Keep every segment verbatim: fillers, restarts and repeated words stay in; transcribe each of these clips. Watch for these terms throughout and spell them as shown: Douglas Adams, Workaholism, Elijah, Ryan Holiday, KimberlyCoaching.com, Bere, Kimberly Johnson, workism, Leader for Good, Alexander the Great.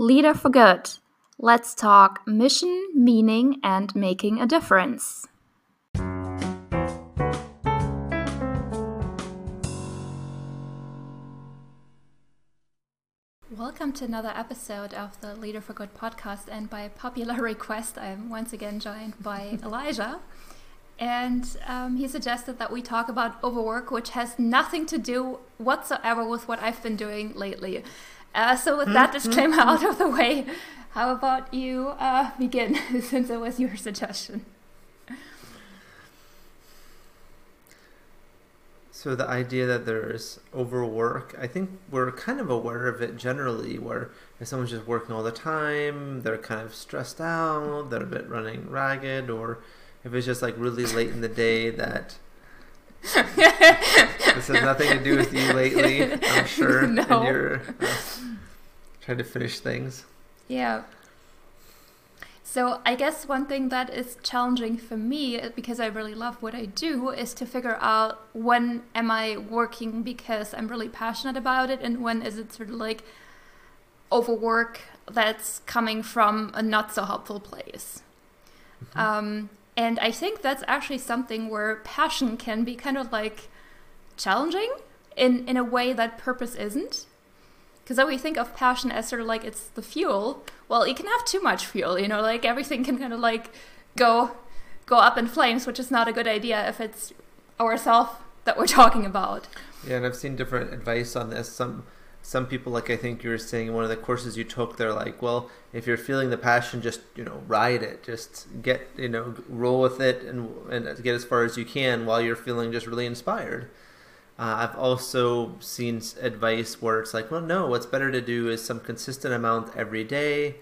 Leader for Good. Let's talk mission, meaning, and making a difference. Welcome to another episode of the Leader for Good podcast, and by popular request, I'm once again joined by Elijah. And um, he suggested that we talk about overwork, which has nothing to do whatsoever with what I've been doing lately. Uh, so with that disclaimer out of the way, how about you uh, begin, since it was your suggestion? So the idea that there's overwork, I think we're kind of aware of it generally, where if someone's just working all the time, they're kind of stressed out, they're a bit running ragged, or if it's just like really late in the day that this has nothing to do with you lately, I'm sure, no. and you're uh, trying to finish things. Yeah. So I guess one thing that is challenging for me, because I really love what I do, is to figure out when am I working because I'm really passionate about it, and when is it sort of like overwork that's coming from a not so helpful place. Mm-hmm. Um, and I think that's actually something where passion can be kind of like challenging in, in a way that purpose isn't. Because though we think of passion as sort of like it's the fuel, well, you can have too much fuel, you know, like everything can kind of like go go up in flames, which is not a good idea if it's ourselves that we're talking about. Yeah, and I've seen different advice on this. Some some people, like I think you were saying in one of the courses you took, they're like, well, if you're feeling the passion, just, you know, ride it. Just get, you know, roll with it and, and get as far as you can while you're feeling just really inspired. Uh, I've also seen advice where it's like, well, no, what's better to do is some consistent amount every day.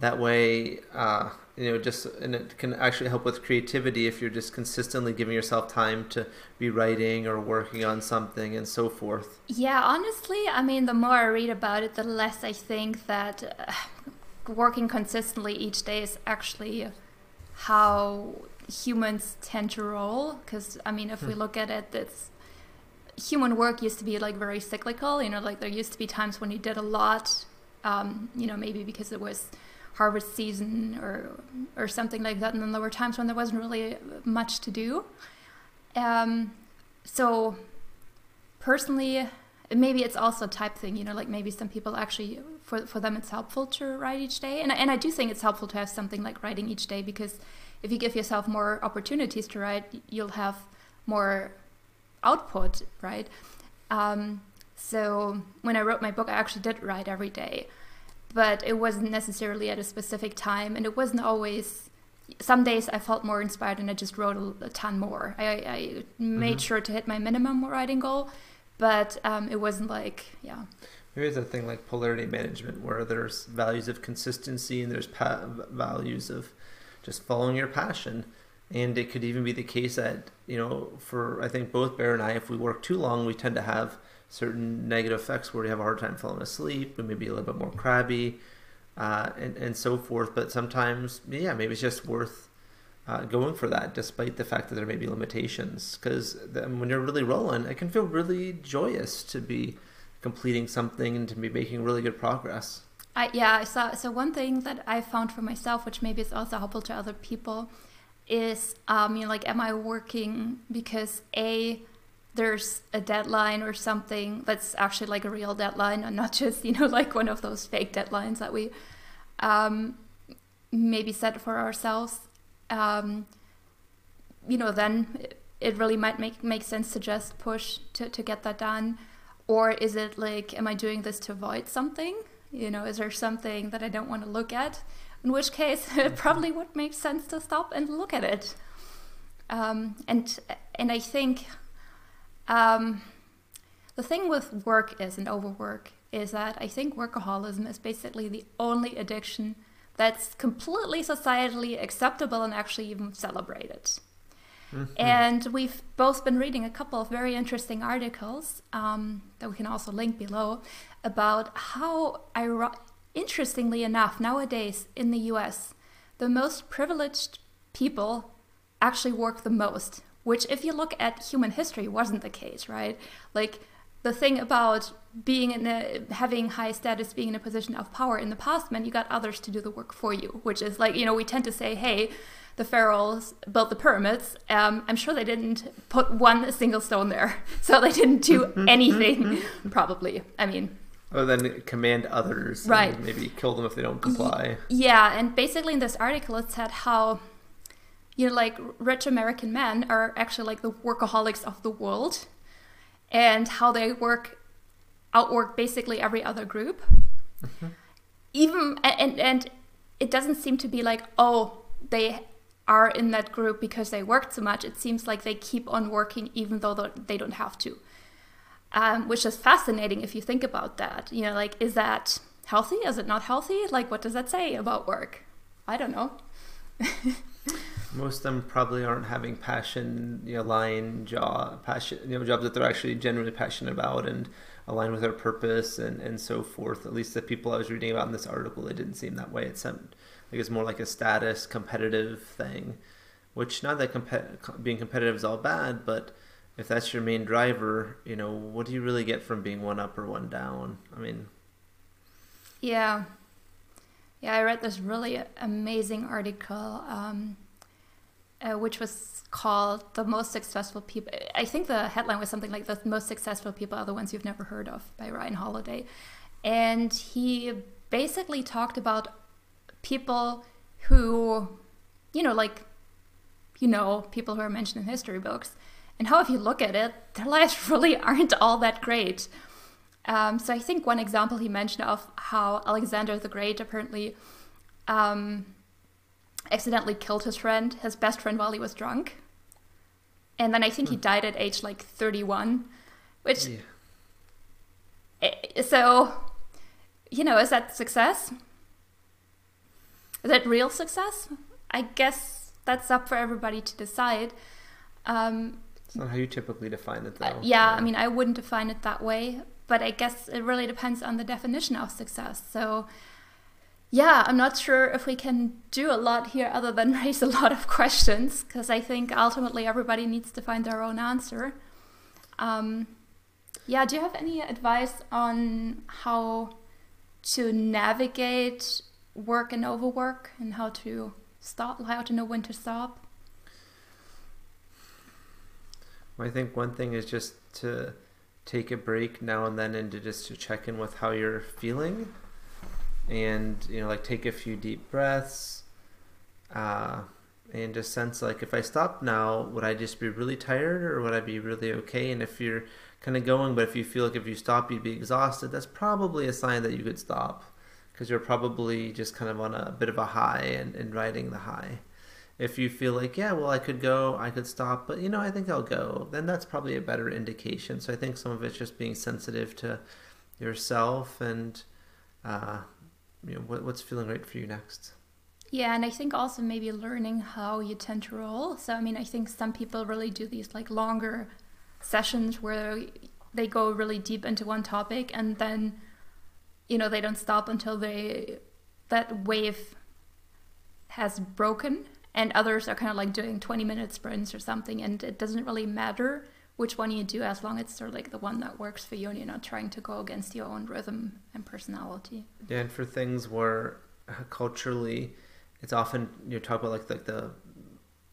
That way, uh, you know, just, and it can actually help with creativity if you're just consistently giving yourself time to be writing or working on something and so forth. Yeah, honestly, I mean, the more I read about it, the less I think that uh, working consistently each day is actually how humans tend to roll. Because, I mean, if hmm. we look at it, it's human work used to be like very cyclical, you know, like there used to be times when you did a lot, um, you know, maybe because it was harvest season or or something like that, and then there were times when there wasn't really much to do. Um, so personally, maybe it's also a type thing, you know, like maybe some people actually, for for them it's helpful to write each day, and and I do think it's helpful to have something like writing each day, because if you give yourself more opportunities to write, you'll have more output, right? Um, so when I wrote my book, I actually did write every day, but it wasn't necessarily at a specific time, and it wasn't always. Some days I felt more inspired and I just wrote a, a ton more. I, I made mm-hmm. sure to hit my minimum writing goal, but um, it wasn't like, yeah. Maybe it's a thing like polarity management, where there's values of consistency and there's pa- values of just following your passion. And it could even be the case that, you know, for I think both Bere and I, if we work too long, we tend to have certain negative effects where we have a hard time falling asleep, we may be a little bit more crabby, uh, and, and so forth. But sometimes, yeah, maybe it's just worth uh, going for that, despite the fact that there may be limitations. Because when you're really rolling, it can feel really joyous to be completing something and to be making really good progress. I, yeah, I saw, so one thing that I found for myself, which maybe is also helpful to other people, is, um, you know, like, am I working because A, there's a deadline or something that's actually like a real deadline and not just, you know, like one of those fake deadlines that we um, maybe set for ourselves. Um, you know, then it really might make, make sense to just push to, to get that done. Or is it like, am I doing this to avoid something? You know, is there something that I don't want to look at? In which case, it probably would make sense to stop and look at it. Um, and and I think um, the thing with work is, and overwork, is that I think workaholism is basically the only addiction that's completely societally acceptable and actually even celebrated. Mm-hmm. And we've both been reading a couple of very interesting articles um, that we can also link below about how I. Interestingly enough, nowadays in the U S, the most privileged people actually work the most, which if you look at human history wasn't the case, right? Like the thing about being in a, having high status, being in a position of power in the past meant you got others to do the work for you, which is like, you know, we tend to say, hey, the pharaohs built the pyramids. Um, I'm sure they didn't put one single stone there. So they didn't do anything, probably. I mean... Or then command others, right? And maybe kill them if they don't comply. Yeah, and basically in this article it said how, you know, like rich American men are actually like the workaholics of the world, and how they work, outwork basically every other group. Mm-hmm. Even and and it doesn't seem to be like, oh, they are in that group because they worked so much. It seems like they keep on working even though they don't have to. Um, which is fascinating if you think about that. You know, like, is that healthy? Is it not healthy? Like, what does that say about work? I don't know. Most of them probably aren't having passion, you know, line job, passion, you know, jobs that they're actually genuinely passionate about and align with their purpose and, and so forth. At least the people I was reading about in this article, it didn't seem that way. It seemed like it's more like a status competitive thing, which not that comp- being competitive is all bad, but if that's your main driver, you know, what do you really get from being one up or one down? I mean. Yeah. Yeah, I read this really amazing article, um, uh, which was called The Most Successful People. I think the headline was something like The Most Successful People Are the Ones You've Never Heard Of by Ryan Holiday. And he basically talked about people who, you know, like, you know, people who are mentioned in history books. And how, if you look at it, their lives really aren't all that great. Um, so I think one example he mentioned of how Alexander the Great apparently um, accidentally killed his friend, his best friend, while he was drunk. And then I think hmm. he died at age like thirty-one, which, yeah. So, you know, is that success? Is that real success? I guess that's up for everybody to decide. Um, It's not how you typically define it, though. Uh, yeah, I mean, I wouldn't define it that way, but I guess it really depends on the definition of success. So, yeah, I'm not sure if we can do a lot here other than raise a lot of questions, because I think ultimately everybody needs to find their own answer. Um, yeah, do you have any advice on how to navigate work and overwork, and how to stop, how to know when to stop? I think one thing is just to take a break now and then, and to just to check in with how you're feeling, and, you know, like take a few deep breaths, uh, and just sense like, if I stop now, would I just be really tired, or would I be really okay? And if you're kind of going, but if you feel like if you stop, you'd be exhausted, that's probably a sign that you could stop, because you're probably just kind of on a bit of a high and, and riding the high. If you feel like, yeah, well, I could go, I could stop, but, you know, I think I'll go, then that's probably a better indication. So I think some of it's just being sensitive to yourself and, uh, you know, what, what's feeling right for you next. Yeah, and I think also maybe learning how you tend to roll. So, I mean, I think some people really do these, like, longer sessions where they go really deep into one topic, and then, you know, they don't stop until they that wave has broken. And others are kind of like doing twenty minute sprints or something, and it doesn't really matter which one you do as long as it's sort of like the one that works for you, and you're not trying to go against your own rhythm and personality. Yeah, and for things where culturally it's often, you know, talk about like, like the,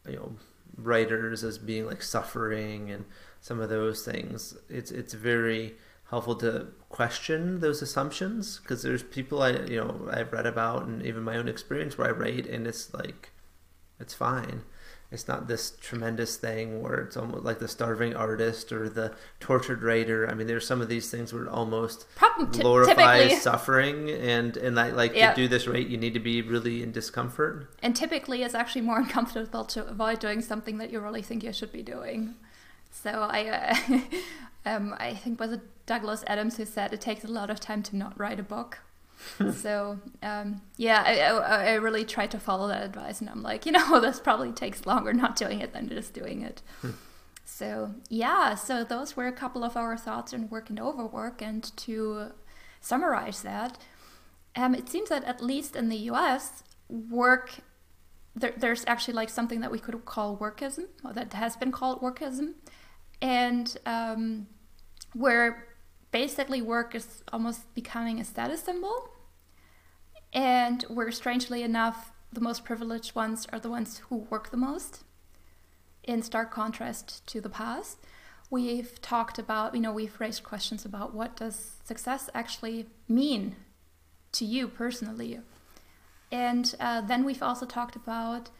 you know, writers as being like suffering and some of those things, it's it's very helpful to question those assumptions, because there's people I you know I've read about, and even my own experience, where I write and it's like, it's fine. It's not this tremendous thing where it's almost like the starving artist or the tortured writer. I mean, there's some of these things where it almost Probably, glorifies typically. suffering, and and that, like, yep. to do this right, you need to be really in discomfort. And typically, it's actually more uncomfortable to avoid doing something that you really think you should be doing. So I, uh, um, I think was it Douglas Adams who said it takes a lot of time to not write a book. So, um, yeah, I, I, I really try to follow that advice, and I'm like, you know, this probably takes longer not doing it than just doing it. So, yeah, so those were a couple of our thoughts on work and overwork. And to summarize that, um, it seems that at least in the U S, work, there, there's actually like something that we could call workism, or that has been called workism, and um, where basically work is almost becoming a status symbol. And where, strangely enough, the most privileged ones are the ones who work the most, in stark contrast to the past. We've talked about, you know, we've raised questions about what does success actually mean to you personally. And uh, then we've also talked about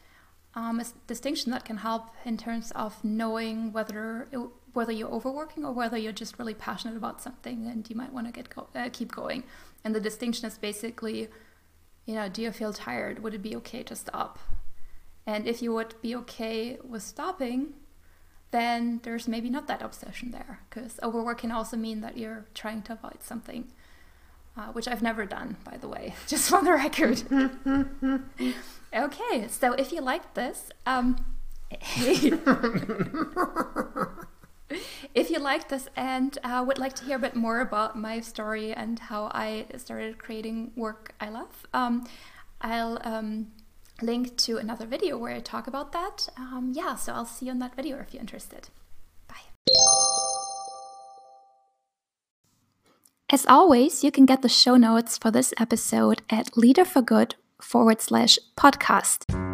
um, a distinction that can help in terms of knowing whether it, whether you're overworking or whether you're just really passionate about something and you might want to get go- uh, keep going. And the distinction is basically, you know, do you feel tired? Would it be okay to stop? And if you would be okay with stopping, then there's maybe not that obsession there, because overwork can also mean that you're trying to avoid something, uh, which I've never done, by the way, just for the record. Okay, so if you liked this, um, if you liked this and uh, would like to hear a bit more about my story and how I started creating work I love, um, I'll um, link to another video where I talk about that. Um, yeah, so I'll see you in that video if you're interested. Bye. As always, you can get the show notes for this episode at leader for good forward slash podcast.